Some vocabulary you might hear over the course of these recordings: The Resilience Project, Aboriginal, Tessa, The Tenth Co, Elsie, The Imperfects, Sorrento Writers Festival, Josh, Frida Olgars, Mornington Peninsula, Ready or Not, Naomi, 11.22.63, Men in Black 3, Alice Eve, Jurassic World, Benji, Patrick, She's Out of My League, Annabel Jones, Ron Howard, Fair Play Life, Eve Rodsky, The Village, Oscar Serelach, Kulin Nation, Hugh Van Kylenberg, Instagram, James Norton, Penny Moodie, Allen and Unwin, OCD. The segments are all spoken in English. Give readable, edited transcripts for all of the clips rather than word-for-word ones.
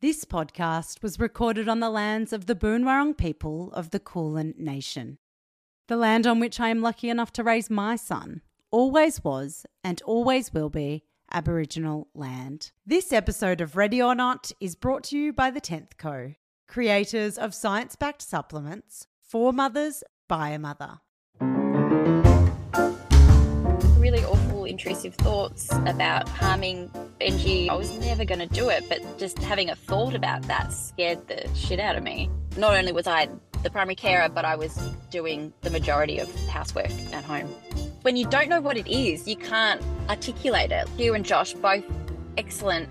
This podcast was recorded on the lands of the Boonwurrung people of the Kulin Nation. The land on which I am lucky enough to raise my son always was and always will be Aboriginal land. This episode of Ready or Not is brought to you by The Tenth Co, creators of science-backed supplements for mothers by a mother. Really awful, intrusive thoughts about harming Benji. I was never going to do it, but just having a thought about that scared the shit out of me. Not only was I the primary carer, but I was doing the majority of housework at home. When you don't know what it is, you can't articulate it. You and Josh, both excellent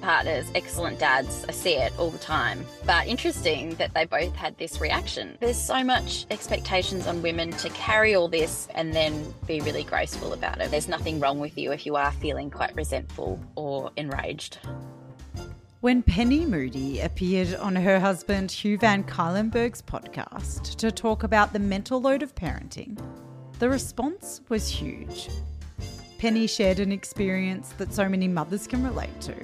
partners, excellent dads. I see it all the time. But interesting that they both had this reaction. There's so much expectations on women to carry all this and then be really graceful about it. There's nothing wrong with you if you are feeling quite resentful or enraged. When Penny Moodie appeared on her husband Hugh Van Kylenberg's podcast to talk about the mental load of parenting, the response was huge. Penny shared an experience that so many mothers can relate to,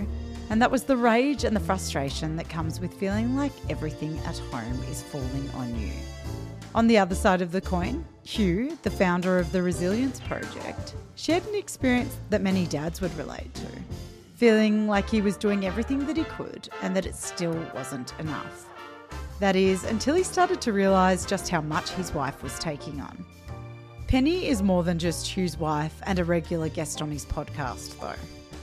and that was the rage and the frustration that comes with feeling like everything at home is falling on you. On the other side of the coin, Hugh, the founder of The Resilience Project, shared an experience that many dads would relate to, feeling like he was doing everything that he could and that it still wasn't enough. That is, until he started to realise just how much his wife was taking on. Penny is more than just Hugh's wife and a regular guest on his podcast, though.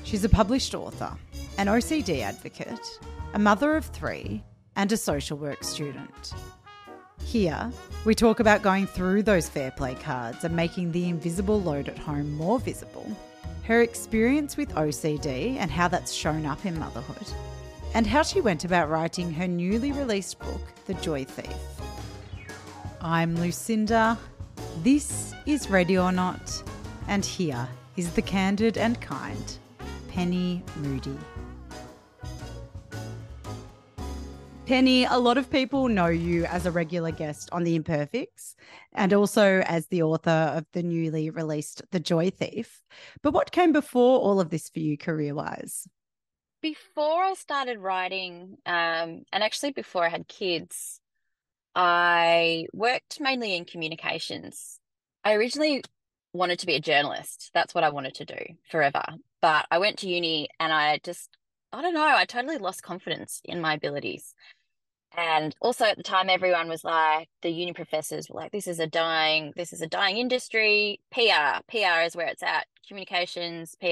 She's a published author, an OCD advocate, a mother of three, and a social work student. Here, we talk about going through those fair play cards and making the invisible load at home more visible, her experience with OCD and how that's shown up in motherhood, and how she went about writing her newly released book, The Joy Thief. I'm Lucinda. This is Ready or Not, and here is the candid and kind Penny Moodie. Penny, a lot of people know you as a regular guest on The Imperfects and also as the author of the newly released The Joy Thief. But what came before all of this for you career-wise? Before I started writing, and actually before I had kids, I worked mainly in communications. I originally wanted to be a journalist. That's what I wanted to do forever. But I went to uni and I totally lost confidence in my abilities. And also at the time, everyone was like, the uni professors were like, this is a dying industry. PR is where it's at. Communications, PR.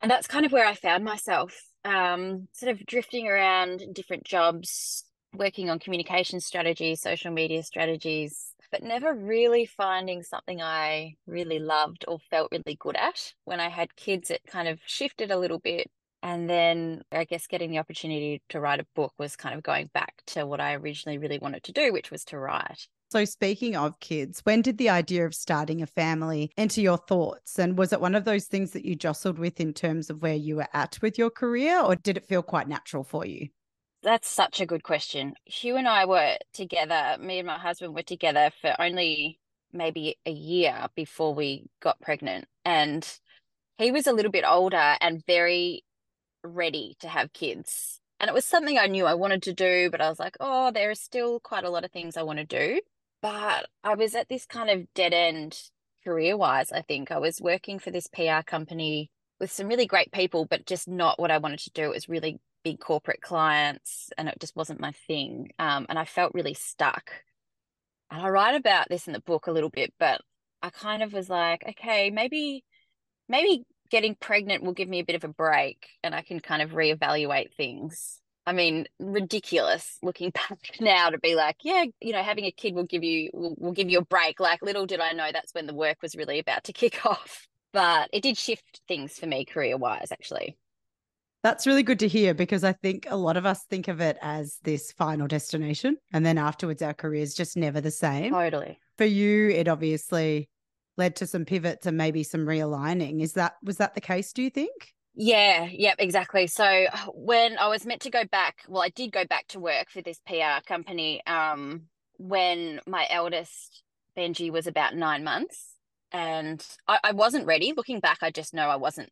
And that's kind of where I found myself, sort of drifting around different jobs, working on communication strategies, social media strategies, but never really finding something I really loved or felt really good at. When I had kids, it kind of shifted a little bit. And then I guess getting the opportunity to write a book was kind of going back to what I originally really wanted to do, which was to write. So speaking of kids, when did the idea of starting a family enter your thoughts? And was it one of those things that you jostled with in terms of where you were at with your career, or did it feel quite natural for you? That's such a good question. Hugh and I were together, me and my husband were together for only maybe a year before we got pregnant. And he was a little bit older and very ready to have kids. And it was something I knew I wanted to do, but I was like, oh, there are still quite a lot of things I want to do. But I was at this kind of dead end career-wise, I think. I was working for this PR company with some really great people, but just not what I wanted to do. It was really big corporate clients and it just wasn't my thing, and I felt really stuck. And I write about this in the book a little bit, but I kind of was like, okay, maybe getting pregnant will give me a bit of a break and I can kind of reevaluate things. I mean, ridiculous looking back now to be like, yeah, you know, having a kid will give you a break. Like, little did I know that's when the work was really about to kick off. But it did shift things for me career-wise, actually. That's really good to hear, because I think a lot of us think of it as this final destination and then afterwards our career is just never the same. Totally. For you, it obviously led to some pivots and maybe some realigning. Was that the case, do you think? Yeah, exactly. So when I was meant to go back, well, I did go back to work for this PR company when my eldest, Benji, was about 9 months. And I wasn't ready. Looking back, I just know I wasn't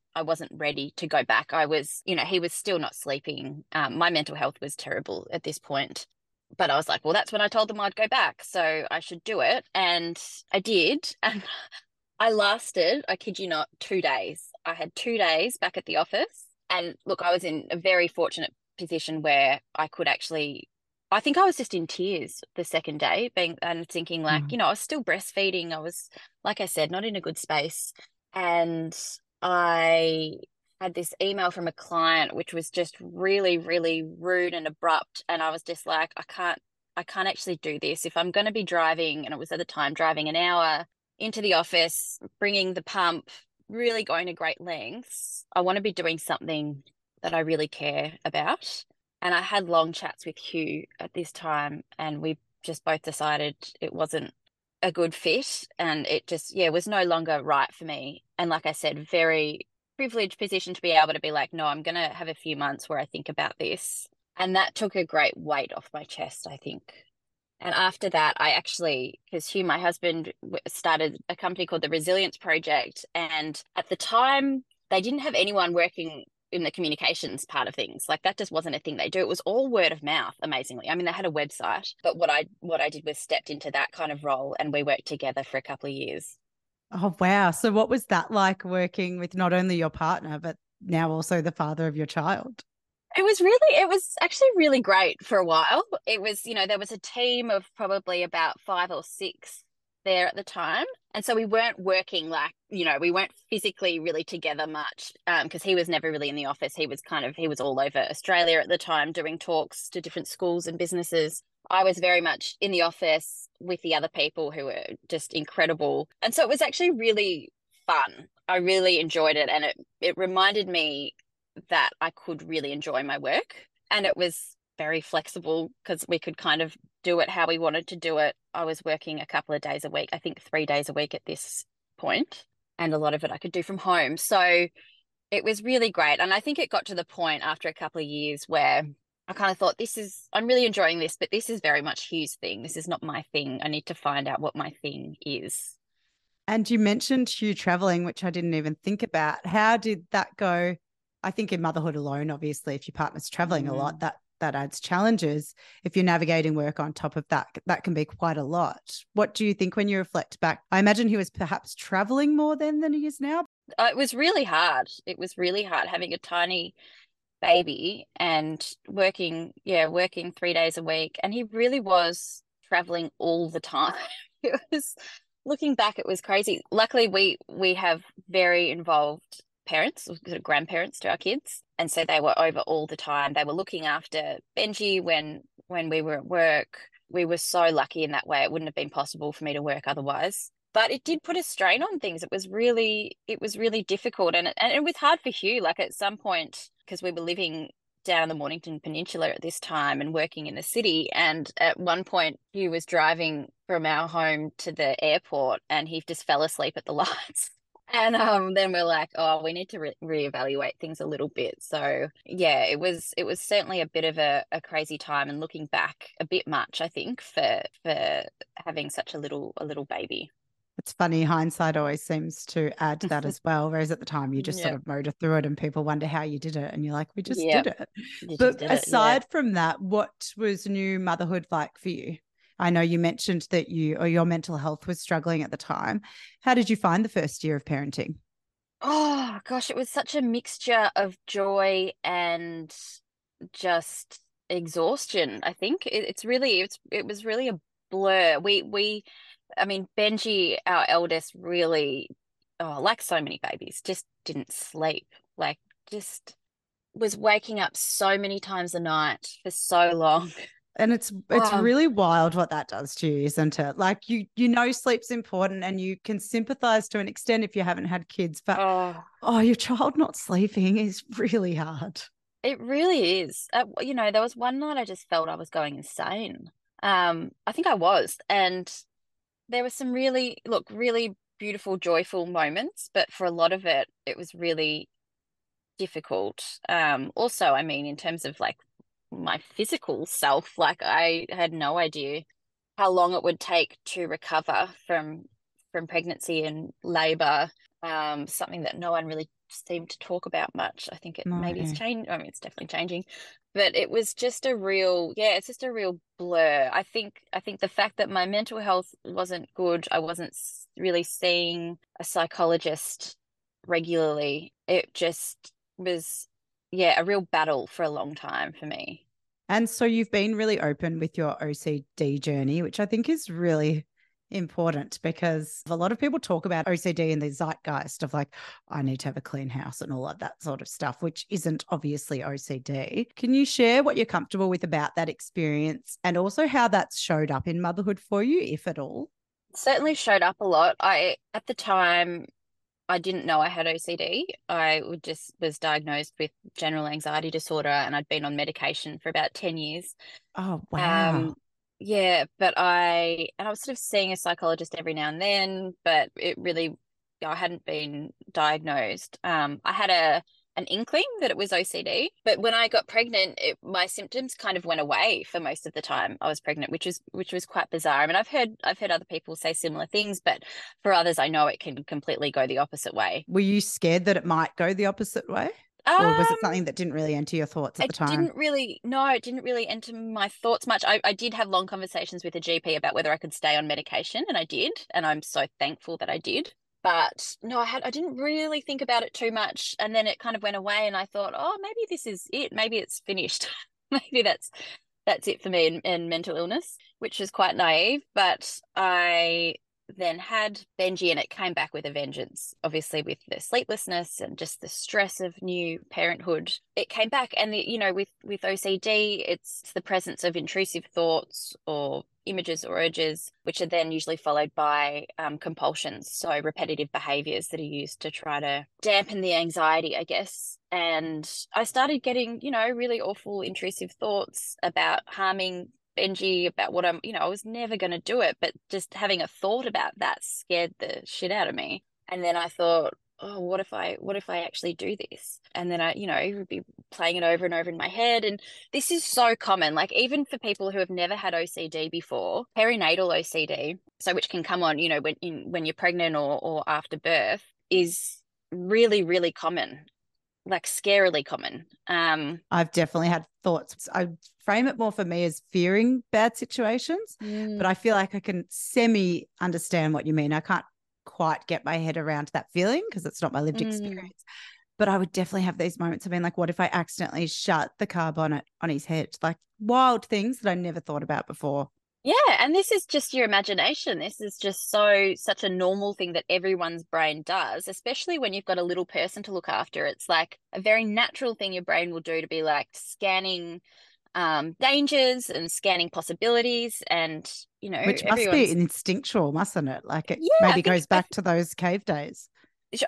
ready to go back. I was, you know, he was still not sleeping. My mental health was terrible at this point. But I was like, well, that's when I told them I'd go back, so I should do it. And I did. And I lasted, I kid you not, 2 days. I had 2 days back at the office. And look, I was in a very fortunate position where I could actually, I think I was just in tears the second day, being and thinking like, you know, I was still breastfeeding. I was, like I said, not in a good space. And I had this email from a client, which was just really, really rude and abrupt. And I was just like, I can't actually do this. If I'm going to be driving, and it was at the time driving an hour into the office, bringing the pump, really going to great lengths, I want to be doing something that I really care about. And I had long chats with Hugh at this time, and we just both decided it wasn't a good fit, and it just, yeah, was no longer right for me. And like I said, very privileged position to be able to be like, no, I'm going to have a few months where I think about this. And that took a great weight off my chest, I think. And after that, I actually, because Hugh, my husband, started a company called The Resilience Project. And at the time, they didn't have anyone working in the communications part of things. Like, that just wasn't a thing they do. It was all word of mouth, amazingly. I mean, they had a website, but what I did was stepped into that kind of role, and we worked together for a couple of years. Oh, wow. So what was that like, working with not only your partner, but now also the father of your child? It was actually really great for a while. It was, you know, there was a team of probably about 5 or 6 there at the time. And so we weren't working like, you know, we weren't physically really together much, because he was never really in the office. He was all over Australia at the time, doing talks to different schools and businesses. I was very much in the office with the other people who were just incredible. And so it was actually really fun. I really enjoyed it. And it reminded me that I could really enjoy my work. And it was very flexible, because we could kind of do it how we wanted to do it. I was working a couple of days a week, I think 3 days a week at this point, and a lot of it I could do from home. So it was really great. And I think it got to the point after a couple of years where I kind of thought, I'm really enjoying this, but this is very much Hugh's thing. This is not my thing. I need to find out what my thing is. And you mentioned Hugh traveling, which I didn't even think about. How did that go? I think in motherhood alone, obviously, if your partner's traveling a lot, that adds challenges. If you're navigating work on top of that, that can be quite a lot. What do you think when you reflect back? I imagine he was perhaps traveling more then than he is now. It was really hard. It was really hard having a tiny baby and working 3 days a week. And he really was traveling all the time. It was, looking back, it was crazy. Luckily, we have very involved parents, grandparents to our kids. And so they were over all the time. They were looking after Benji when we were at work. We were so lucky in that way. It wouldn't have been possible for me to work otherwise. But it did put a strain on things. It was really difficult. And it was hard for Hugh. Like, at some point, because we were living down in the Mornington Peninsula at this time and working in the city. And at one point Hugh was driving from our home to the airport, and he just fell asleep at the lights. And then we're like, oh, we need to reevaluate things a little bit. So yeah, it was certainly a bit of a crazy time, and looking back, a bit much, I think, for having such a little baby. It's funny, hindsight always seems to add to that as well. Whereas at the time you just sort of motor through it, and people wonder how you did it, and you're like, we just did it. Aside from that, what was new motherhood like for you? I know you mentioned that your mental health was struggling at the time. How did you find the first year of parenting? Oh gosh, it was such a mixture of joy and just exhaustion. I think it was really a blur. I mean, Benji, our eldest, really, like so many babies, just didn't sleep. Like, just was waking up so many times a night for so long. And it's really wild what that does to you, isn't it? Like, you know, sleep's important, and you can sympathize to an extent if you haven't had kids, but your child not sleeping is really hard. It really is. You know, there was one night I just felt I was going insane. I think I was. And there were some really beautiful, joyful moments, but for a lot of it, it was really difficult. Also, I mean, in terms of like my physical self, like I had no idea how long it would take to recover from from pregnancy and labor, something that no one really seemed to talk about much. I think it maybe it's changed. I mean, it's definitely changing, but it was just a real, it's just a real blur. I think the fact that my mental health wasn't good, I wasn't really seeing a psychologist regularly. It just was, a real battle for a long time for me. And so you've been really open with your OCD journey, which I think is really important because a lot of people talk about OCD in the zeitgeist of like, I need to have a clean house and all of that sort of stuff, which isn't obviously OCD. Can you share what you're comfortable with about that experience and also how that's showed up in motherhood for you, if at all? It certainly showed up a lot. At the time, I didn't know I had OCD. I just was diagnosed with general anxiety disorder and I'd been on medication for about 10 years. Oh, wow. But I was sort of seeing a psychologist every now and then, but it really, I hadn't been diagnosed. I had an inkling that it was OCD, but when I got pregnant, my symptoms kind of went away for most of the time I was pregnant, which was quite bizarre. I mean, I've heard other people say similar things, but for others, I know it can completely go the opposite way. Were you scared that it might go the opposite way? Or was it something that didn't really enter your thoughts at the time? It didn't really enter my thoughts much. I did have long conversations with a GP about whether I could stay on medication, and I did, and I'm so thankful that I did. But no, I didn't really think about it too much. And then it kind of went away and I thought, oh, maybe this is it. Maybe it's finished. Maybe that's it for me in mental illness, which is quite naive. But I then had Benji and it came back with a vengeance, obviously with the sleeplessness and just the stress of new parenthood. It came back and, with OCD, it's the presence of intrusive thoughts or images or urges, which are then usually followed by compulsions, so repetitive behaviours that are used to try to dampen the anxiety, I guess. And I started getting, really awful intrusive thoughts about harming Benji, about what I was never going to do it, but just having a thought about that scared the shit out of me. And then I thought, oh, what if I actually do this? And then I, it would be playing it over and over in my head. And this is so common, like even for people who have never had OCD before, perinatal OCD, so which can come on, when you're pregnant or after birth, is really, really common, like scarily common. I've definitely had thoughts. I frame it more for me as fearing bad situations, but I feel like I can semi-understand what you mean. I can't quite get my head around that feeling because it's not my lived experience, but I would definitely have these moments of being like, what if I accidentally shut the car bonnet on his head? Like wild things that I never thought about before. Yeah, and this is just your imagination. This is just such a normal thing that everyone's brain does, especially when you've got a little person to look after. It's like a very natural thing your brain will do to be like scanning dangers and scanning possibilities, and which must be instinctual, mustn't it? Like it maybe goes back to those cave days.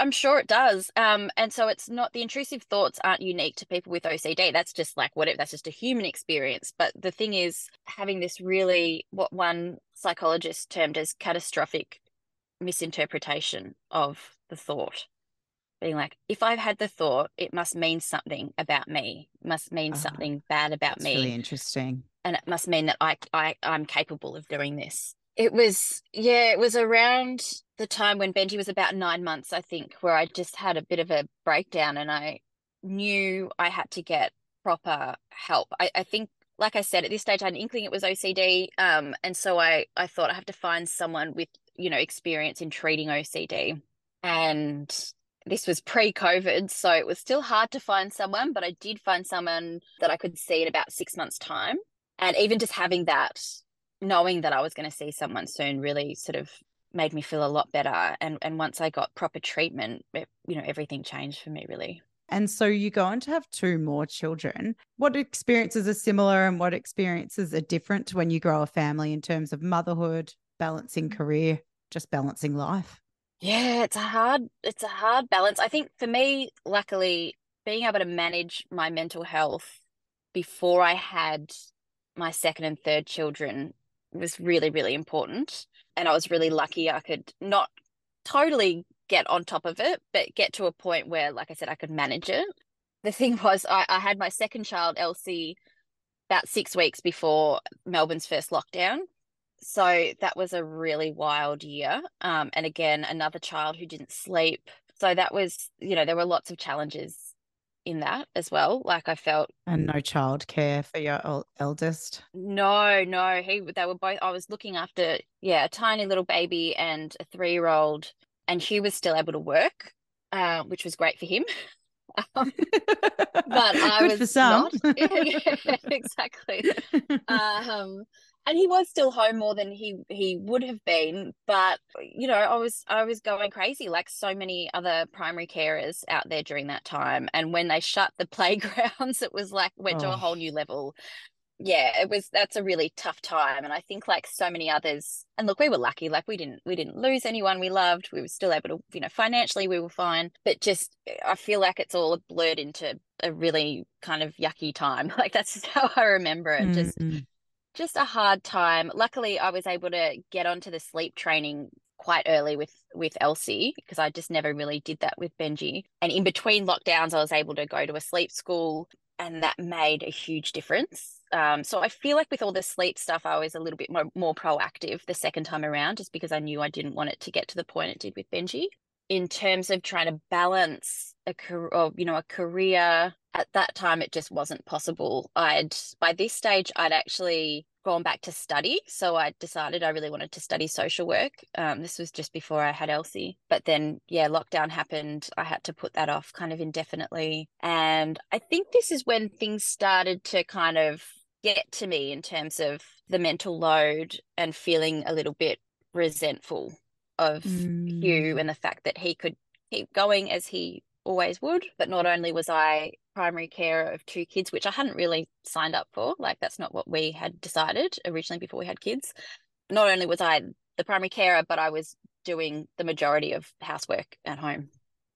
I'm sure it does. And so it's not, the intrusive thoughts aren't unique to people with OCD. That's just like whatever. That's just a human experience. But the thing is, having this really, what one psychologist termed as catastrophic misinterpretation of the thought. Being like, if I've had the thought, it must mean something about me, must mean something bad about me. Really interesting. And it must mean that I'm capable of doing this. It was, it was around the time when Benji was about 9 months, I think, where I just had a bit of a breakdown and I knew I had to get proper help. I think, like I said, at this stage, I had an inkling it was OCD. And so I thought I have to find someone with, experience in treating OCD. And this was pre-COVID, so it was still hard to find someone, but I did find someone that I could see in about 6 months' time. And even just having that, knowing that I was going to see someone soon, really sort of made me feel a lot better. And once I got proper treatment, everything changed for me, really. And so you go on to have 2 more children. What experiences are similar and what experiences are different when you grow a family in terms of motherhood, balancing career, just balancing life? Yeah, it's a hard balance. I think for me, luckily, being able to manage my mental health before I had my second and third children was really, really important. And I was really lucky I could not totally get on top of it, but get to a point where, like I said, I could manage it. The thing was, I had my second child, Elsie, about 6 weeks before Melbourne's first lockdown. So that was a really wild year. And again, another child who didn't sleep. So that was, you know, there were lots of challenges in that as well. Like I felt. And no childcare for your eldest? No. They were both, I was looking after, a tiny little baby and a 3-year-old, and he was still able to work, which was great for him. But I Good was for some. Not. Yeah, exactly. And he was still home more than he would have been, but you know, I was going crazy like so many other primary carers out there during that time. And when they shut the playgrounds, it was like went to a whole new level. Yeah, that's a really tough time. And I think like so many others, and look, we were lucky, like we didn't lose anyone we loved. We were still able to, you know, financially we were fine, but just I feel like it's all blurred into a really kind of yucky time. Like that's just how I remember it. Mm-hmm. Just a hard time. Luckily, I was able to get onto the sleep training quite early with Elsie, because I just never really did that with Benji. And in between lockdowns, I was able to go to a sleep school, and that made a huge difference. So I feel like with all the sleep stuff, I was a little bit more proactive the second time around, just because I knew I didn't want it to get to the point it did with Benji. In terms of trying to balance a career, at that time, it just wasn't possible. By this stage, I'd actually gone back to study. So I decided I really wanted to study social work. This was just before I had Elsie. But then, lockdown happened. I had to put that off kind of indefinitely. And I think this is when things started to kind of get to me in terms of the mental load and feeling a little bit resentful of Hugh and the fact that he could keep going as he always would. But not only was I primary carer of 2 kids, which I hadn't really signed up for, like that's not what we had decided originally before we had kids. Not only was I the primary carer, but I was doing the majority of housework at home.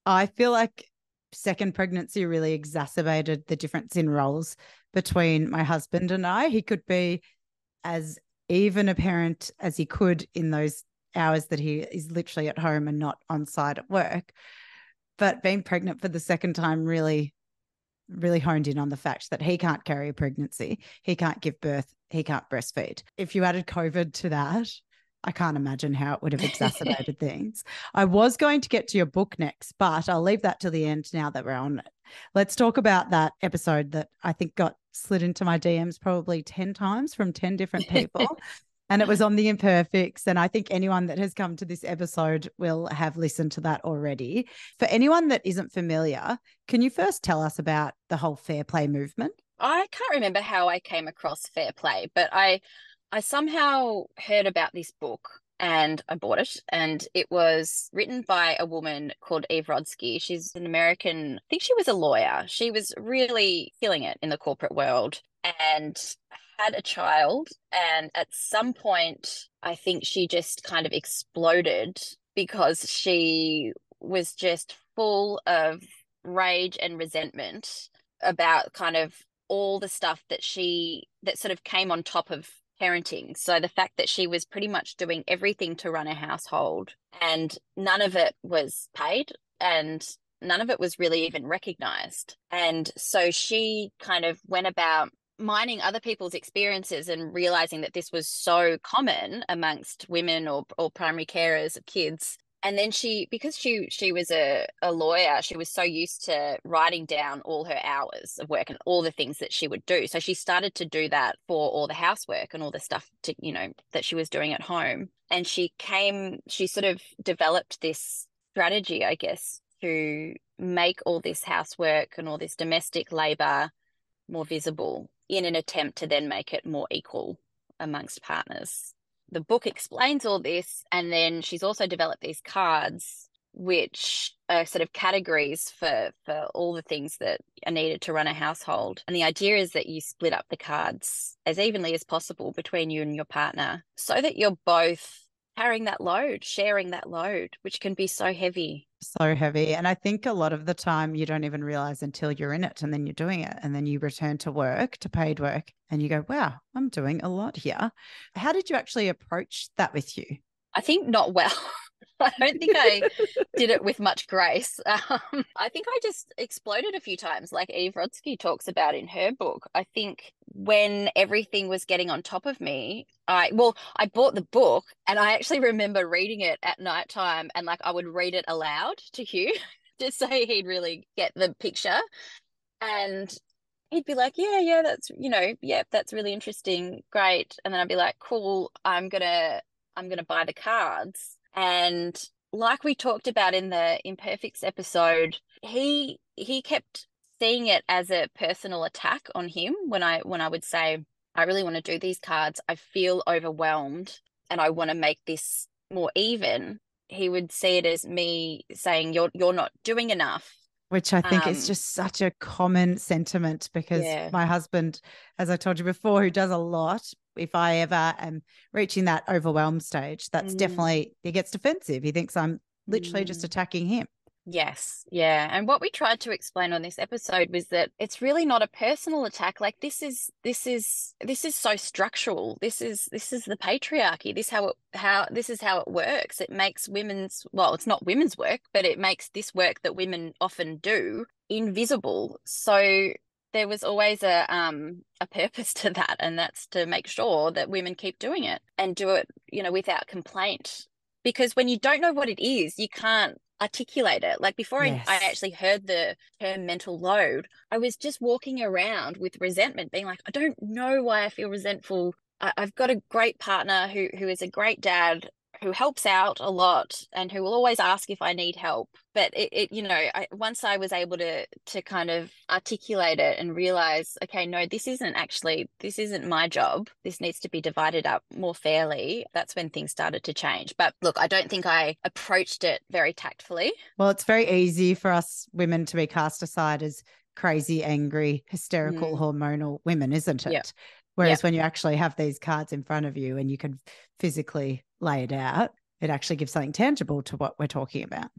I feel like second pregnancy really exacerbated the difference in roles between my husband and I. He could be as even a parent as he could in those hours that he is literally at home and not on site at work. But being pregnant for the second time really, really honed in on the fact that he can't carry a pregnancy, he can't give birth, he can't breastfeed. If you added COVID to that, I can't imagine how it would have exacerbated things. I was going to get to your book next, but I'll leave that to the end now that we're on it. Let's talk about that episode that I think got slid into my DMs probably 10 times from 10 different people. And it was on The Imperfects. And I think anyone that has come to this episode will have listened to that already. For anyone that isn't familiar, can you first tell us about the whole fair play movement? I can't remember how I came across fair play, but I somehow heard about this book and I bought it. And it was written by a woman called Eve Rodsky. She's an American, I think she was a lawyer. She was really killing it in the corporate world and had a child, and at some point I think she just kind of exploded because she was just full of rage and resentment about kind of all the stuff that sort of came on top of parenting. So the fact that she was pretty much doing everything to run a household and none of it was paid and none of it was really even recognized. And so she kind of went about mining other people's experiences and realizing that this was so common amongst women or primary carers of kids. And then because she was a lawyer, she was so used to writing down all her hours of work and all the things that she would do. So she started to do that for all the housework and all the stuff to, you know, that she was doing at home. And she sort of developed this strategy, I guess, to make all this housework and all this domestic labor more visible, in an attempt to then make it more equal amongst partners. The book explains all this, and then she's also developed these cards, which are sort of categories for all the things that are needed to run a household. And the idea is that you split up the cards as evenly as possible between you and your partner so that you're both carrying that load, sharing that load, which can be so heavy. So heavy. And I think a lot of the time you don't even realize until you're in it and then you're doing it. And then you return to work, to paid work, and you go, wow, I'm doing a lot here. How did you actually approach that with you? I think not well. I don't think I did it with much grace. I think I just exploded a few times, like Eve Rodsky talks about in her book. I think when everything was getting on top of me, I bought the book and I actually remember reading it at nighttime, and like I would read it aloud to Hugh just so he'd really get the picture. And he'd be like, yeah, that's, that's really interesting. Great. And then I'd be like, cool, I'm going to buy the cards. And like we talked about in the Imperfects episode, he kept seeing it as a personal attack on him when I would say, I really want to do these cards, I feel overwhelmed and I want to make this more even. He would see it as me saying, you're not doing enough. Which I think is just such a common sentiment, because my husband, as I told you before, who does a lot, if I ever am reaching that overwhelmed stage, that's definitely, he gets defensive. He thinks I'm literally just attacking him. Yes. Yeah. And what we tried to explain on this episode was that it's really not a personal attack. Like this is so structural. This is the patriarchy. This is how it works. It makes women's, well, it's not women's work, but it makes this work that women often do invisible. So there was always a purpose to that, and that's to make sure that women keep doing it and do it, without complaint. Because when you don't know what it is, you can't articulate it. Like before I actually heard the term mental load, I was just walking around with resentment, being like, I don't know why I feel resentful. I've got a great partner who is a great dad, who helps out a lot and who will always ask if I need help. But once I was able to kind of articulate it and realize, okay, no, this isn't my job. This needs to be divided up more fairly. That's when things started to change. But look, I don't think I approached it very tactfully. Well, it's very easy for us women to be cast aside as crazy, angry, hysterical, hormonal women, isn't it? Yep. Whereas when you actually have these cards in front of you and you can physically lay it out, it actually gives something tangible to what we're talking about.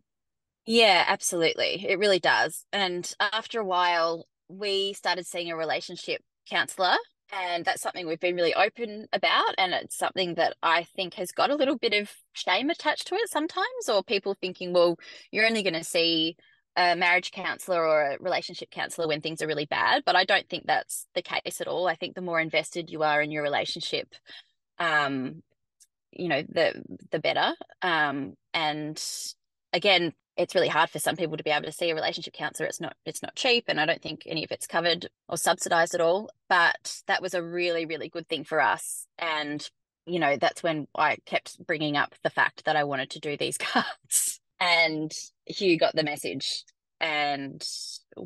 Yeah, absolutely. It really does. And after a while, we started seeing a relationship counsellor, and that's something we've been really open about. And it's something that I think has got a little bit of shame attached to it sometimes, or people thinking, well, you're only going to see a marriage counsellor or a relationship counsellor when things are really bad. But I don't think that's the case at all. I think the more invested you are in your relationship, the better. And again, it's really hard for some people to be able to see a relationship counsellor. It's not cheap, and I don't think any of it's covered or subsidised at all. But that was a really, really good thing for us. And, that's when I kept bringing up the fact that I wanted to do these cards. And Hugh got the message, and I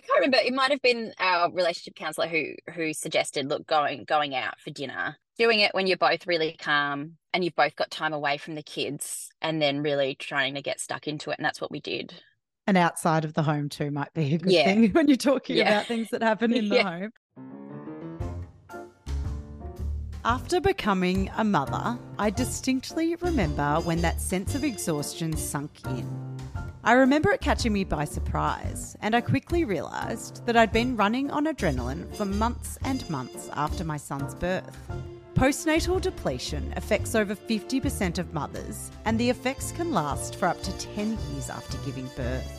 can't remember, it might have been our relationship counsellor who suggested, look, going out for dinner, doing it when you're both really calm and you've both got time away from the kids, and then really trying to get stuck into it. And that's what we did. And outside of the home too might be a good thing when you're talking about things that happen in the home. After becoming a mother, I distinctly remember when that sense of exhaustion sunk in. I remember it catching me by surprise, and I quickly realised that I'd been running on adrenaline for months and months after my son's birth. Postnatal depletion affects over 50% of mothers, and the effects can last for up to 10 years after giving birth.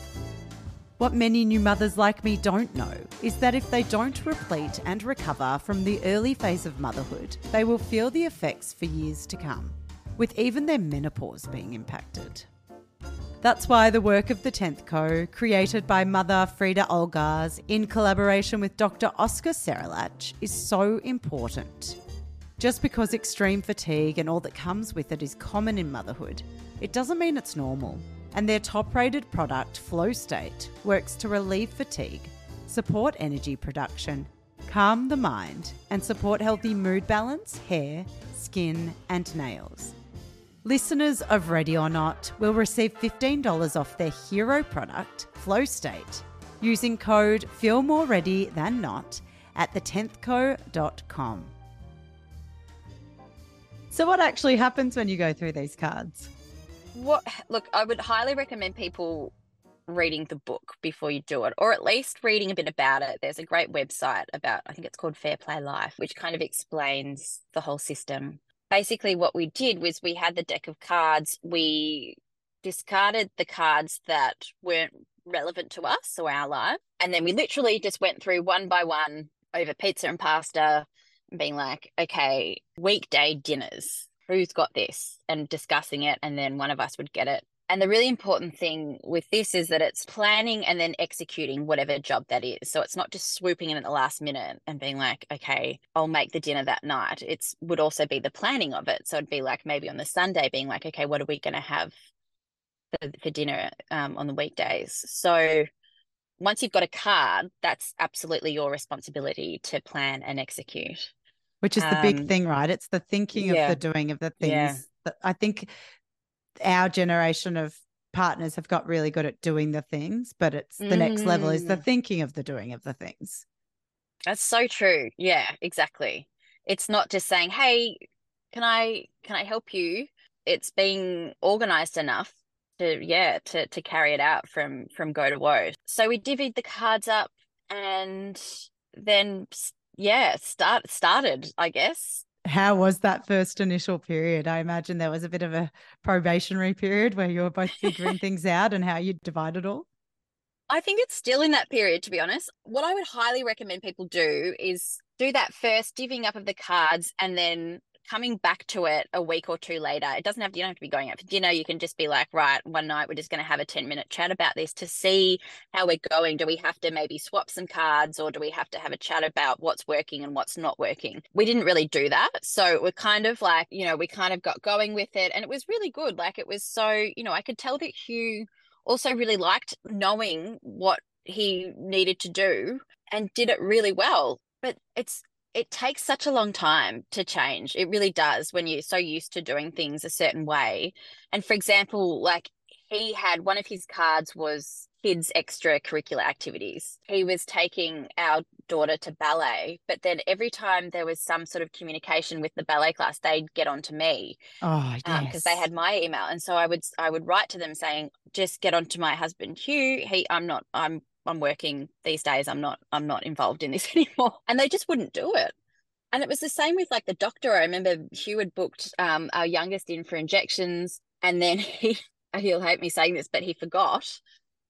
What many new mothers like me don't know is that if they don't replete and recover from the early phase of motherhood, they will feel the effects for years to come, with even their menopause being impacted. That's why the work of The Tenth Co, created by mother Frida Olgars in collaboration with Dr. Oscar Serelach, is so important. Just because extreme fatigue and all that comes with it is common in motherhood, it doesn't mean it's normal. And their top-rated product, Flow State, works to relieve fatigue, support energy production, calm the mind, and support healthy mood balance, hair, skin, and nails. Listeners of Ready or Not will receive $15 off their hero product, Flow State, using code FeelMoreReadyThanNot at thethenthco.com. So what actually happens when you go through these cards? Look, I would highly recommend people reading the book before you do it, or at least reading a bit about it. There's a great website about, I think it's called Fair Play Life, which kind of explains the whole system. basically what we did was we had the deck of cards. We discarded the cards that weren't relevant to us or our life. And then we literally just went through one by one over pizza and pasta and being like, okay, weekday dinners, who's got this? And discussing it. And then one of us would get it. And the really important thing with this is that it's planning and then executing whatever job that is. So it's not just swooping in at the last minute and being like, okay, I'll make the dinner that night. It would also be the planning of it. So it'd be like maybe on the Sunday being like, okay, what are we going to have for dinner on the weekdays? So once you've got a card, that's absolutely your responsibility to plan and execute. Which is the big thing, right? It's the thinking of the doing of the things. Yeah. That I think our generation of partners have got really good at doing the things, but it's the next level is the thinking of the doing of the things. That's so true. Yeah, exactly. It's not just saying, hey, can I help you? It's being organized enough to carry it out from go to woe. So we divvied the cards up and then started, I guess. How was that first initial period? I imagine there was a bit of a probationary period where you were both figuring things out and how you divide it all. I think it's still in that period, to be honest. What I would highly recommend people do is do that first divvying up of the cards and then coming back to it a week or two later. You don't have to be going out for dinner. You can just be like, right, one night we're just going to have a 10-minute chat about this to see how we're going. Do we have to maybe swap some cards, or do we have to have a chat about what's working and what's not working? We didn't really do that. So we're kind of like, we kind of got going with it, and it was really good. Like, it was so, I could tell that Hugh also really liked knowing what he needed to do and did it really well. But it takes such a long time to change. It really does when you're so used to doing things a certain way. And for example, like, he had one of his cards was kids extracurricular activities. He was taking our daughter to ballet, but then every time there was some sort of communication with the ballet class, they'd get on to me. Oh, yes. Because they had my email. And so I would write to them saying, just get on to my husband, Hugh. I'm working these days. I'm not involved in this anymore. And they just wouldn't do it. And it was the same with like the doctor. I remember Hugh had booked our youngest in for injections, and then he'll hate me saying this, but he forgot.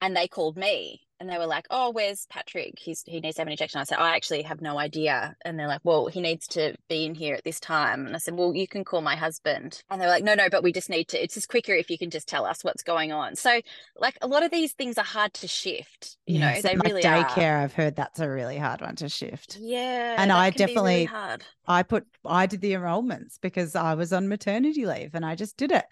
And they called me and they were like, oh, where's Patrick? He needs to have an injection. I said, I actually have no idea. And they're like, well, he needs to be in here at this time. And I said, well, you can call my husband. And they were like, no, but we just need to, it's just quicker if you can just tell us what's going on. So like, a lot of these things are hard to shift, you know, they really are. Daycare, I've heard that's a really hard one to shift. Yeah. And I definitely, really I did the enrollments because I was on maternity leave and I just did it.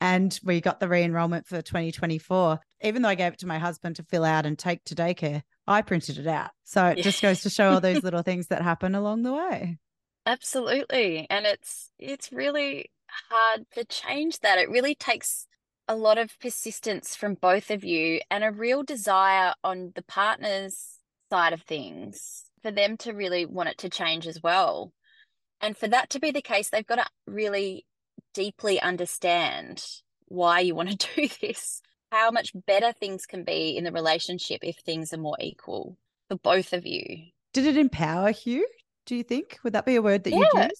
And we got the re-enrollment for 2024. Even though I gave it to my husband to fill out and take to daycare, I printed it out. So it just goes to show all those little things that happen along the way. Absolutely. And it's really hard to change that. It really takes a lot of persistence from both of you and a real desire on the partner's side of things for them to really want it to change as well. And for that to be the case, they've got to really deeply understand why you want to do this, how much better things can be in the relationship if things are more equal for both of you. Did it empower Hugh, do you think? Would that be a word that you use?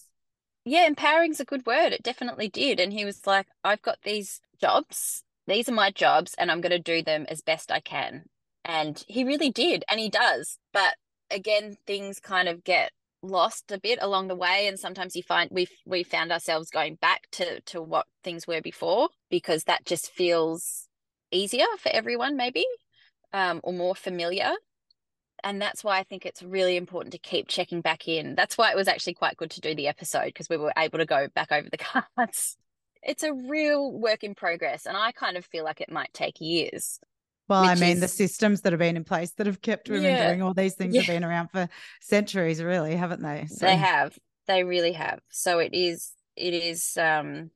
Yeah, empowering's a good word. It definitely did. And he was like, I've got these jobs. These are my jobs and I'm going to do them as best I can. And he really did, and he does. But again, things kind of get lost a bit along the way, and sometimes we found ourselves going back to what things were before, because that just feels easier for everyone maybe, or more familiar. And that's why I think it's really important to keep checking back in. That's why it was actually quite good to do the episode, because we were able to go back over the cards. It's a real work in progress, and I kind of feel like it might take years. Well, I mean, the systems that have been in place that have kept women doing all these things have been around for centuries, really, haven't they? So. They have. They really have. So it is a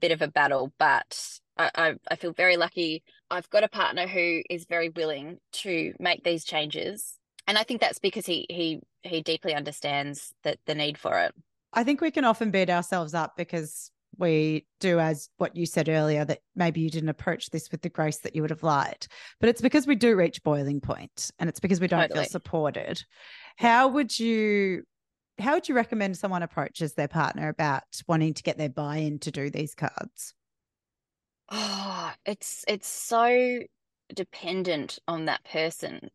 bit of a battle, but I feel very lucky. I've got a partner who is very willing to make these changes. And I think that's because he deeply understands the need for it. I think we can often beat ourselves up because we do, as what you said earlier, that maybe you didn't approach this with the grace that you would have liked, but it's because we do reach boiling point and it's because we don't feel supported. How would you how would you recommend someone approaches their partner about wanting to get their buy-in to do these cards? Oh, it's so dependent on that person.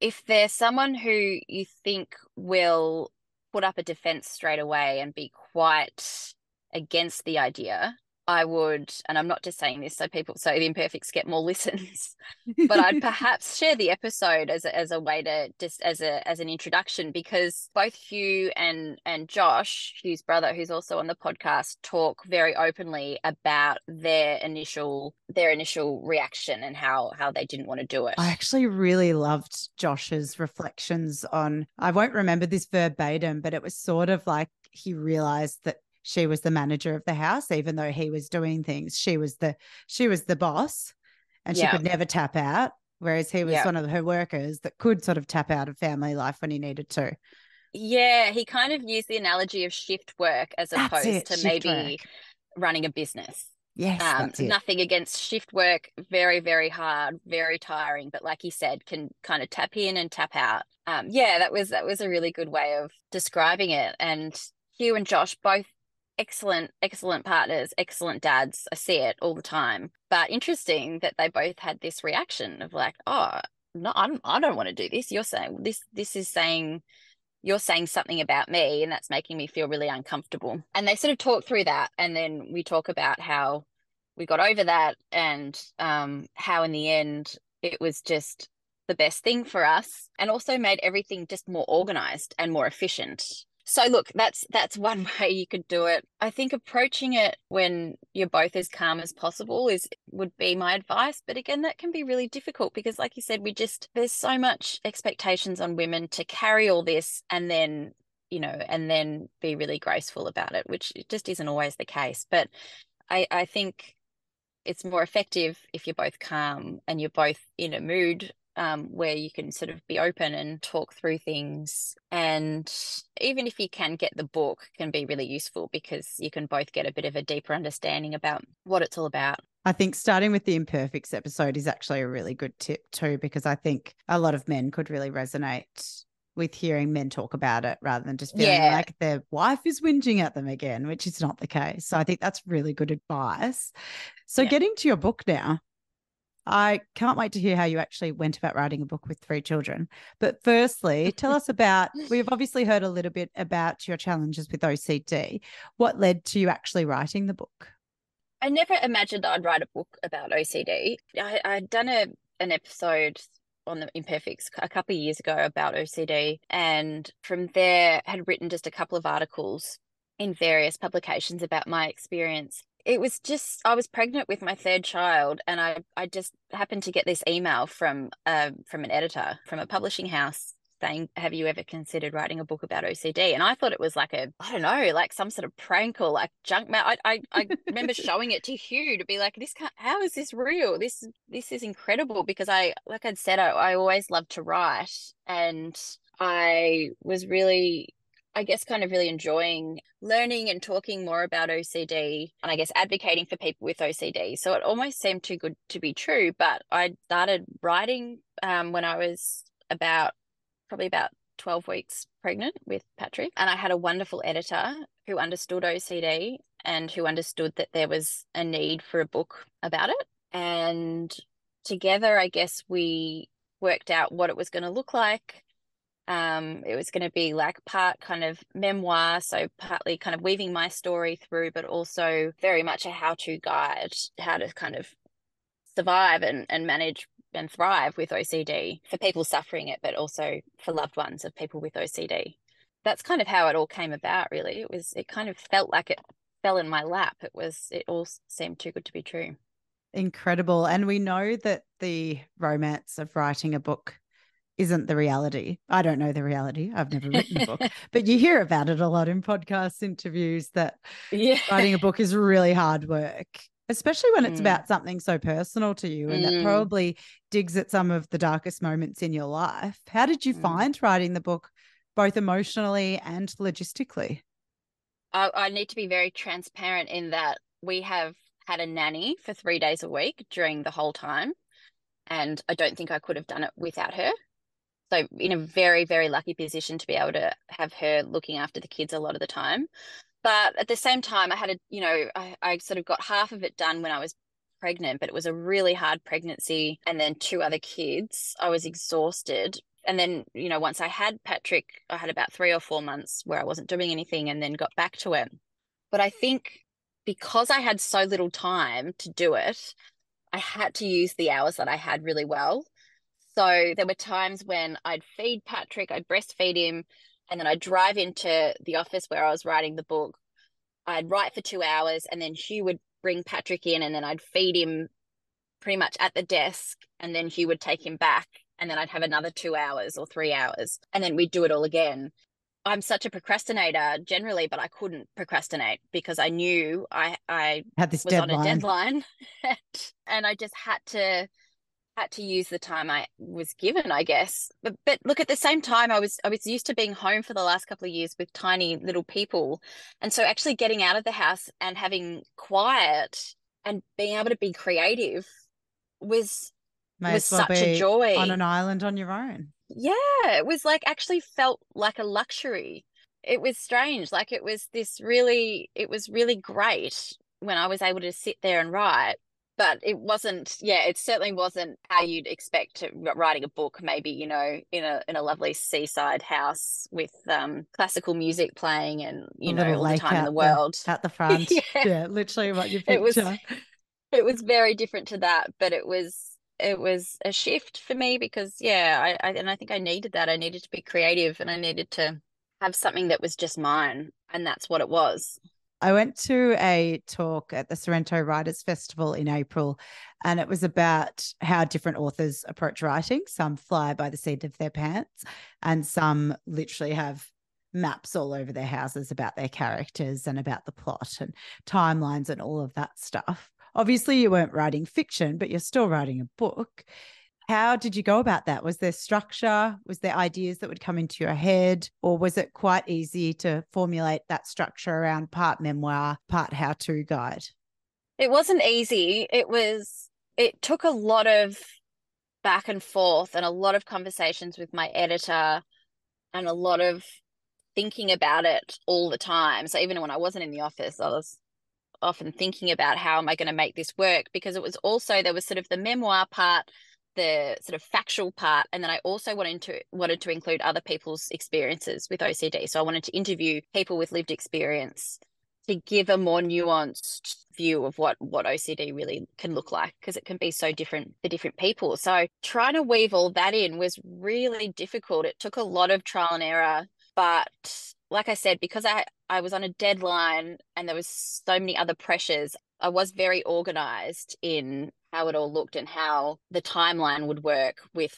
If they're someone who you think will put up a defense straight away and be quite against the idea, I would, and I'm not just saying this so The Imperfects get more listens, but I'd perhaps share the episode as a way to just as an introduction, because both Hugh and Josh, Hugh's brother, who's also on the podcast, talk very openly about their initial reaction and how they didn't want to do it. I actually really loved Josh's reflections on, I won't remember this verbatim, but it was sort of like he realized that she was the manager of the house, even though he was doing things. She was the boss, and she could never tap out, whereas he was one of her workers that could sort of tap out of family life when he needed to. Yeah, he kind of used the analogy of shift work as opposed to maybe running a business. Yes, nothing against shift work, very, very hard, very tiring, but like he said, can kind of tap in and tap out. That was a really good way of describing it. And Hugh and Josh both excellent partners, excellent dads. I see it all the time. But interesting that they both had this reaction of like, oh, no, I don't want to do this. You're saying you're saying something about me, and that's making me feel really uncomfortable. And they sort of talk through that, and then we talk about how we got over that, and how in the end it was just the best thing for us, and also made everything just more organized and more efficient. So look, that's one way you could do it. I think approaching it when you're both as calm as possible would be my advice. But again, that can be really difficult because, like you said, there's so much expectations on women to carry all this and then be really graceful about it, which just isn't always the case. But I think it's more effective if you're both calm and you're both in a mood where you can sort of be open and talk through things. And even if you can get the book, can be really useful because you can both get a bit of a deeper understanding about what it's all about. I think starting with the Imperfects episode is actually a really good tip too, because I think a lot of men could really resonate with hearing men talk about it rather than just feeling like their wife is whinging at them again, which is not the case. So I think that's really good advice. So getting to your book now, I can't wait to hear how you actually went about writing a book with three children. But firstly, tell us about, we've obviously heard a little bit about your challenges with OCD. What led to you actually writing the book? I never imagined I'd write a book about OCD. I'd done an episode on the Imperfects a couple of years ago about OCD, and from there had written just a couple of articles in various publications about my experience. It was just, I was pregnant with my third child, and I just happened to get this email from an editor from a publishing house saying, have you ever considered writing a book about OCD? And I thought it was like some sort of prank or like junk mail. I remember showing it to Hugh to be like, how is this real? This is incredible, because I always loved to write, and I was really, I guess, kind of really enjoying learning and talking more about OCD, and I guess advocating for people with OCD. So it almost seemed too good to be true, but I started writing when I was probably about 12 weeks pregnant with Patrick. And I had a wonderful editor who understood OCD and who understood that there was a need for a book about it. And together, I guess, we worked out what it was going to look like. It was going to be like part kind of memoir, so partly kind of weaving my story through, but also very much a how-to guide, how to kind of survive and manage and thrive with OCD for people suffering it, but also for loved ones of people with OCD. That's kind of how it all came about, really. It kind of felt like it fell in my lap. It all seemed too good to be true. Incredible. And we know that the romance of writing a book isn't the reality. I don't know the reality. I've never written a book, but you hear about it a lot in podcast interviews that writing a book is really hard work, especially when it's about something so personal to you and that probably digs at some of the darkest moments in your life. How did you find writing the book, both emotionally and logistically? I need to be very transparent in that we have had a nanny for 3 days a week during the whole time, and I don't think I could have done it without her. So in a very, very lucky position to be able to have her looking after the kids a lot of the time. But at the same time, I had, I sort of got half of it done when I was pregnant, but it was a really hard pregnancy. And then 2 other kids, I was exhausted. And then, once I had Patrick, I had about 3 or 4 months where I wasn't doing anything and then got back to it. But I think because I had so little time to do it, I had to use the hours that I had really well. So there were times when I'd feed Patrick, I'd breastfeed him, and then I'd drive into the office where I was writing the book. I'd write for 2 hours and then Hugh would bring Patrick in and then I'd feed him pretty much at the desk and then Hugh would take him back and then I'd have another 2 hours or 3 hours and then we'd do it all again. I'm such a procrastinator generally, but I couldn't procrastinate because I knew I had this deadline. On a deadline and I just had to use the time I was given, I guess. But look, at the same time, I was used to being home for the last couple of years with tiny little people. And so actually getting out of the house and having quiet and being able to be creative was such a joy. On an island on your own. Yeah, it was like actually felt like a luxury. It was strange. Like it was really great when I was able to sit there and write. But it wasn't, it certainly wasn't how you'd expect writing a book, maybe, in a lovely seaside house with classical music playing and, all the time in the world. At the front. Yeah, literally what you picture. It was very different to that, but it was a shift for me because, I think I needed that. I needed to be creative and I needed to have something that was just mine, and that's what it was. I went to a talk at the Sorrento Writers Festival in April, and it was about how different authors approach writing. Some fly by the seat of their pants and some literally have maps all over their houses about their characters and about the plot and timelines and all of that stuff. Obviously, you weren't writing fiction, but you're still writing a book. How did you go about that? Was there structure? Was there ideas that would come into your head? Or was it quite easy to formulate that structure around part memoir, part how-to guide? It wasn't easy. It took a lot of back and forth and a lot of conversations with my editor and a lot of thinking about it all the time. So even when I wasn't in the office, I was often thinking about how am I going to make this work, because it was also, there was sort of the memoir part, the sort of factual part, and then I also wanted to include other people's experiences with OCD. So I wanted to interview people with lived experience to give a more nuanced view of what OCD really can look like, because it can be so different for different people. So trying to weave all that in was really difficult. It took a lot of trial and error, but like I said, because I was on a deadline and there was so many other pressures, I was very organized in how it all looked and how the timeline would work with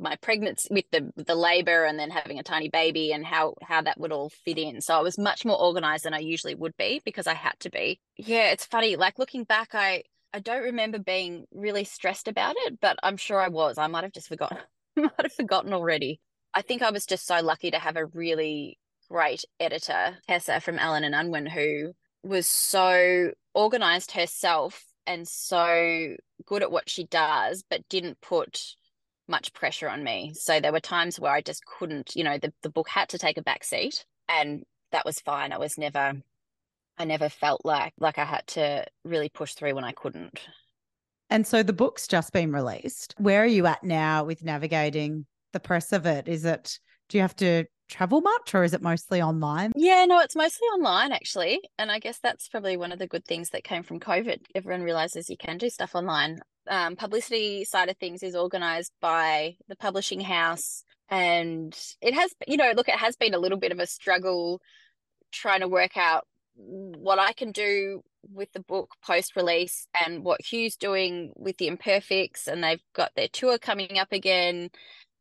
my pregnancy, with the labor and then having a tiny baby, and how that would all fit in. So I was much more organized than I usually would be because I had to be. Yeah, it's funny. Like looking back, I don't remember being really stressed about it, but I'm sure I was. I might have just forgotten. I might have forgotten already. I think I was just so lucky to have a really great editor, Tessa from Allen and Unwin, who was so organized herself and so good at what she does, but didn't put much pressure on me. So there were times where I just couldn't, the book had to take a back seat, and that was fine. I never felt like I had to really push through when I couldn't. And so the book's just been released. Where are you at now with navigating the press of it? Do you have to travel much, or is it mostly online? Yeah, no, it's mostly online actually. And I guess that's probably one of the good things that came from COVID. Everyone realizes you can do stuff online. Publicity side of things is organized by the publishing house, and it has, it has been a little bit of a struggle trying to work out what I can do with the book post-release and what Hugh's doing with The Imperfects, and they've got their tour coming up again,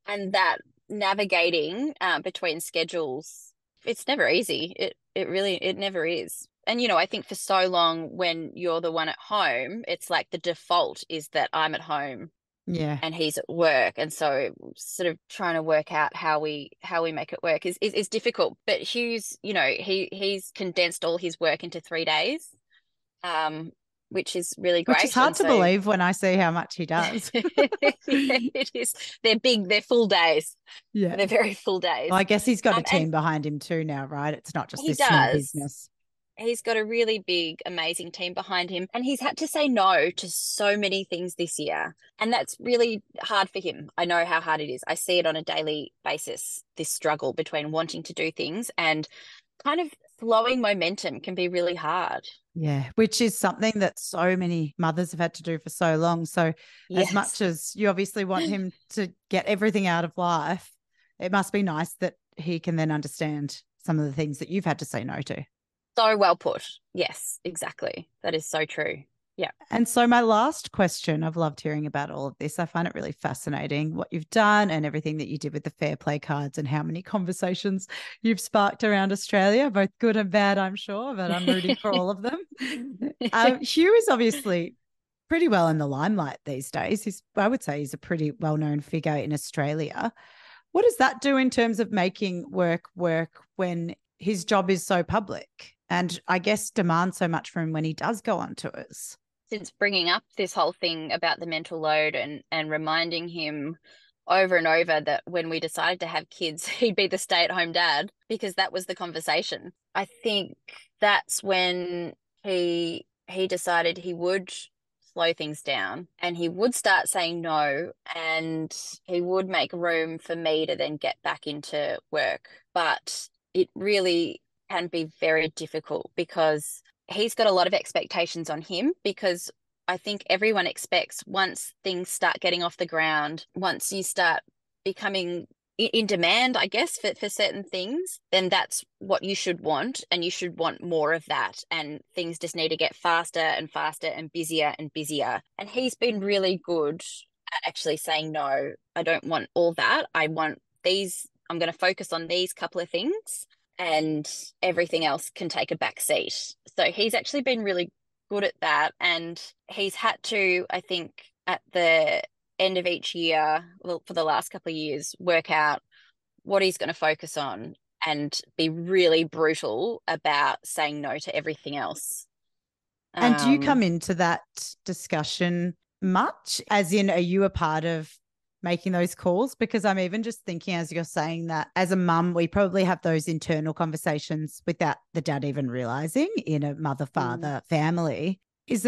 and that navigating between schedules, it's never easy. It really never is. And I think for so long when you're the one at home, it's like the default is that I'm at home, and he's at work, and so sort of trying to work out how we make it work is difficult. But Hugh's, he's condensed all his work into 3 days, which is really great. Which is hard to believe when I see how much he does. It is. They're big. They're full days. Yeah. They're very full days. Well, I guess he's got a team behind him too now, right? It's not just this small business. He's got a really big, amazing team behind him, and he's had to say no to so many things this year, and that's really hard for him. I know how hard it is. I see it on a daily basis, this struggle between wanting to do things and kind of slowing momentum can be really hard. Yeah, which is something that so many mothers have had to do for so long. So yes, as much as you obviously want him to get everything out of life, it must be nice that he can then understand some of the things that you've had to say no to. So well put. Yes, exactly. That is so true. Yeah. And so my last question, I've loved hearing about all of this. I find it really fascinating what you've done and everything that you did with the Fair Play cards and how many conversations you've sparked around Australia, both good and bad, I'm sure, but I'm rooting for all of them. Hugh is obviously pretty well in the limelight these days. I would say he's a pretty well-known figure in Australia. What does that do in terms of making work work when his job is so public? And I guess demands so much from him when he does go on tours. Since bringing up this whole thing about the mental load and reminding him over and over that when we decided to have kids, he'd be the stay-at-home dad because that was the conversation. I think that's when he decided he would slow things down and he would start saying no and he would make room for me to then get back into work. But it really can be very difficult because he's got a lot of expectations on him, because I think everyone expects once things start getting off the ground, once you start becoming in demand, I guess, for certain things, then that's what you should want, and you should want more of that, and things just need to get faster and faster and busier and busier. And he's been really good at actually saying, no, I don't want all that. I want these, I'm going to focus on these couple of things, and everything else can take a back seat. So he's actually been really good at that. And he's had to, I think, at the end of each year, well, for the last couple of years, work out what he's going to focus on and be really brutal about saying no to everything else. And do you come into that discussion much? As in, are you a part of making those calls? Because I'm even just thinking as you're saying that, as a mum, we probably have those internal conversations without the dad even realizing in a mother-father family. Does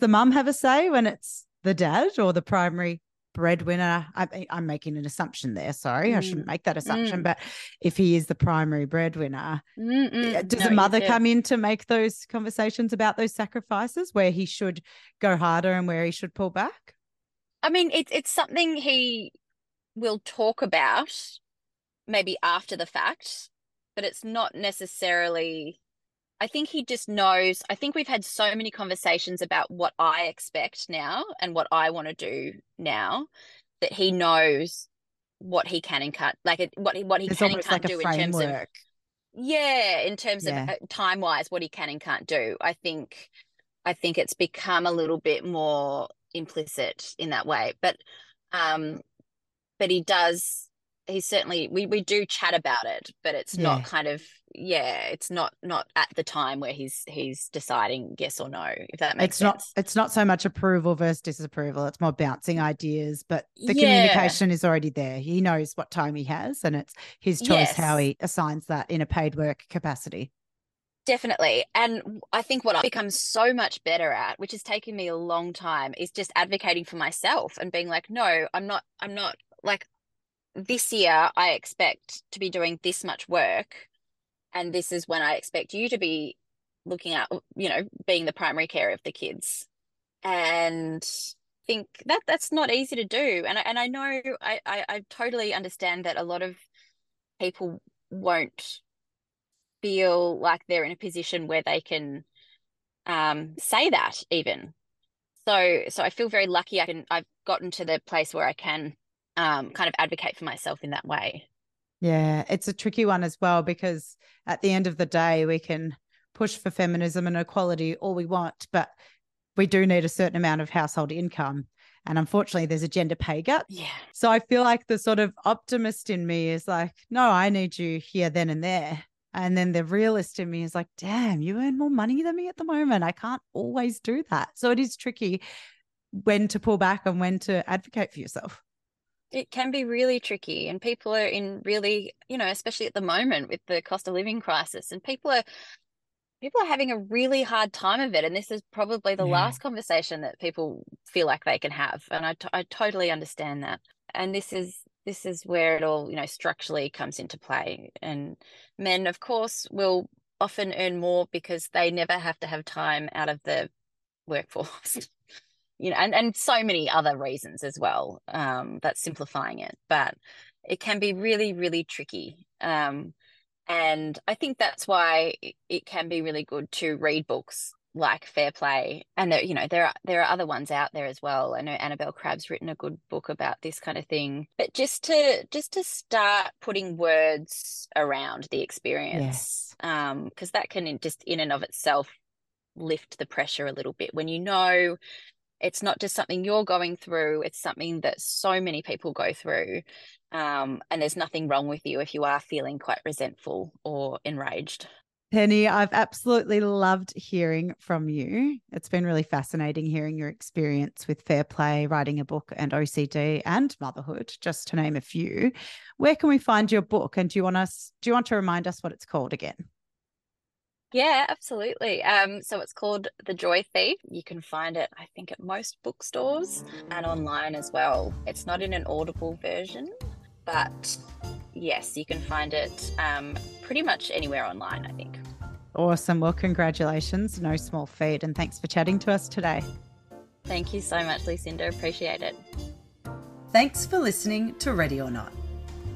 the mum have a say when it's the dad or the primary breadwinner? I'm making an assumption there. Sorry, I shouldn't make that assumption. But if he is the primary breadwinner, does the mother come in to make those conversations about those sacrifices, where he should go harder and where he should pull back? I mean, it's something he will talk about maybe after the fact, but it's not necessarily, I think he just knows, I think we've had so many conversations about what I expect now and what I want to do now that he knows what he can and can't, like what he can and can't do in terms of, in terms of time-wise, what he can and can't do. I think it's become a little bit more implicit in that way, but he certainly we do chat about it, but it's not kind of it's not at the time where he's deciding yes or no, if that makes sense. It's not so much approval versus disapproval, it's more bouncing ideas, but the communication is already there. He knows what time he has and it's his choice how he assigns that in a paid work capacity. Definitely. And I think what I've become so much better at, which has taken me a long time, is just advocating for myself and being like, no, I'm not like, this year I expect to be doing this much work and this is when I expect you to be looking at, being the primary care of the kids. And I think that's not easy to do. And I know I totally understand that a lot of people won't feel like they're in a position where they can say that even. So I feel very lucky I've gotten to the place where I can kind of advocate for myself in that way. Yeah, it's a tricky one as well, because at the end of the day we can push for feminism and equality all we want, but we do need a certain amount of household income. And unfortunately, there's a gender pay gap. Yeah. So I feel like the sort of optimist in me is like, no, I need you here, then and there. And then the realist in me is like, damn, you earn more money than me at the moment. I can't always do that. So it is tricky when to pull back and when to advocate for yourself. It can be really tricky, and people are in really, you know, especially at the moment with the cost of living crisis, and people are having a really hard time of it. And this is probably the last conversation that people feel like they can have. And I totally understand that. And this is where it all, you know, structurally comes into play. And men, of course, will often earn more because they never have to have time out of the workforce, you know, and so many other reasons as well. That's simplifying it, but it can be really, really tricky. And I think that's why it can be really good to read books like Fair Play, and there, you know, there are other ones out there as well. I know Annabelle Crabb's written a good book about this kind of thing, but just to start putting words around the experience, because that can just in and of itself lift the pressure a little bit when you know it's not just something you're going through, it's something that so many people go through, and there's nothing wrong with you if you are feeling quite resentful or enraged. Penny, I've absolutely loved hearing from you. It's been really fascinating hearing your experience with Fair Play, writing a book, and OCD and motherhood, just to name a few. Where can we find your book? And do you want to remind us what it's called again? Yeah, absolutely. So it's called The Joy Thief. You can find it, I think, at most bookstores and online as well. It's not in an Audible version, but yes, you can find it pretty much anywhere online, I think. Awesome. Well, congratulations. No small feat. And thanks for chatting to us today. Thank you so much, Lucinda. Appreciate it. Thanks for listening to Ready or Not.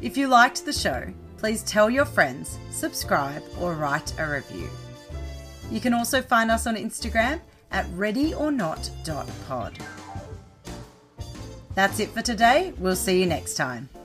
If you liked the show, please tell your friends, subscribe, or write a review. You can also find us on Instagram at readyornot.pod. That's it for today. We'll see you next time.